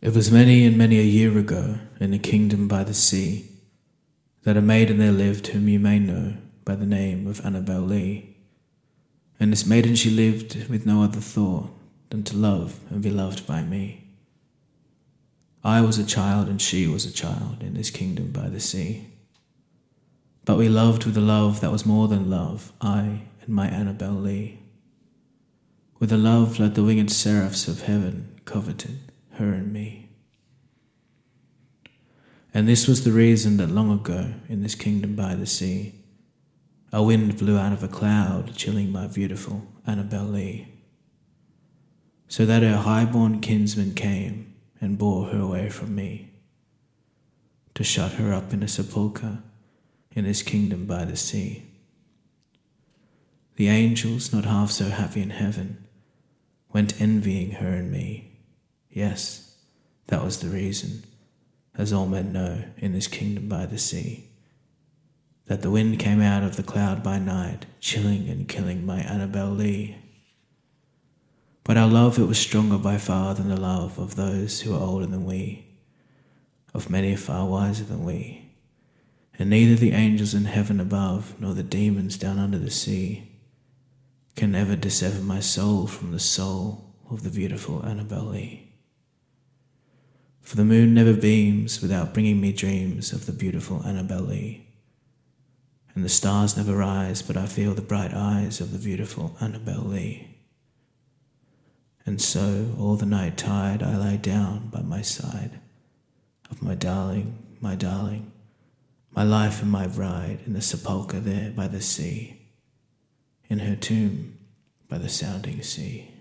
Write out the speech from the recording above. It was many and many a year ago, in a kingdom by the sea, that a maiden there lived whom you may know by the name of Annabel Lee. And this maiden she lived with no other thought than to love and be loved by me. I was a child and she was a child in this kingdom by the sea. But we loved with a love that was more than love, I and my Annabel Lee. With a love like the winged seraphs of heaven coveted her and me. And this was the reason that long ago, in this kingdom by the sea, a wind blew out of a cloud, chilling my beautiful Annabel Lee, so that her high-born kinsman came and bore her away from me, to shut her up in a sepulchre in this kingdom by the sea. The angels, not half so happy in heaven, went envying her and me. Yes, that was the reason, as all men know in this kingdom by the sea, that the wind came out of the cloud by night, chilling and killing my Annabel Lee. But our love, it was stronger by far than the love of those who are older than we, of many far wiser than we, and neither the angels in heaven above, nor the demons down under the sea, can ever dissever my soul from the soul of the beautiful Annabel Lee. For the moon never beams without bringing me dreams of the beautiful Annabel Lee. And the stars never rise, but I feel the bright eyes of the beautiful Annabel Lee. And so, all the night tide, I lie down by my side of my darling, my life and my bride, in the sepulchre there by the sea, in her tomb by the sounding sea.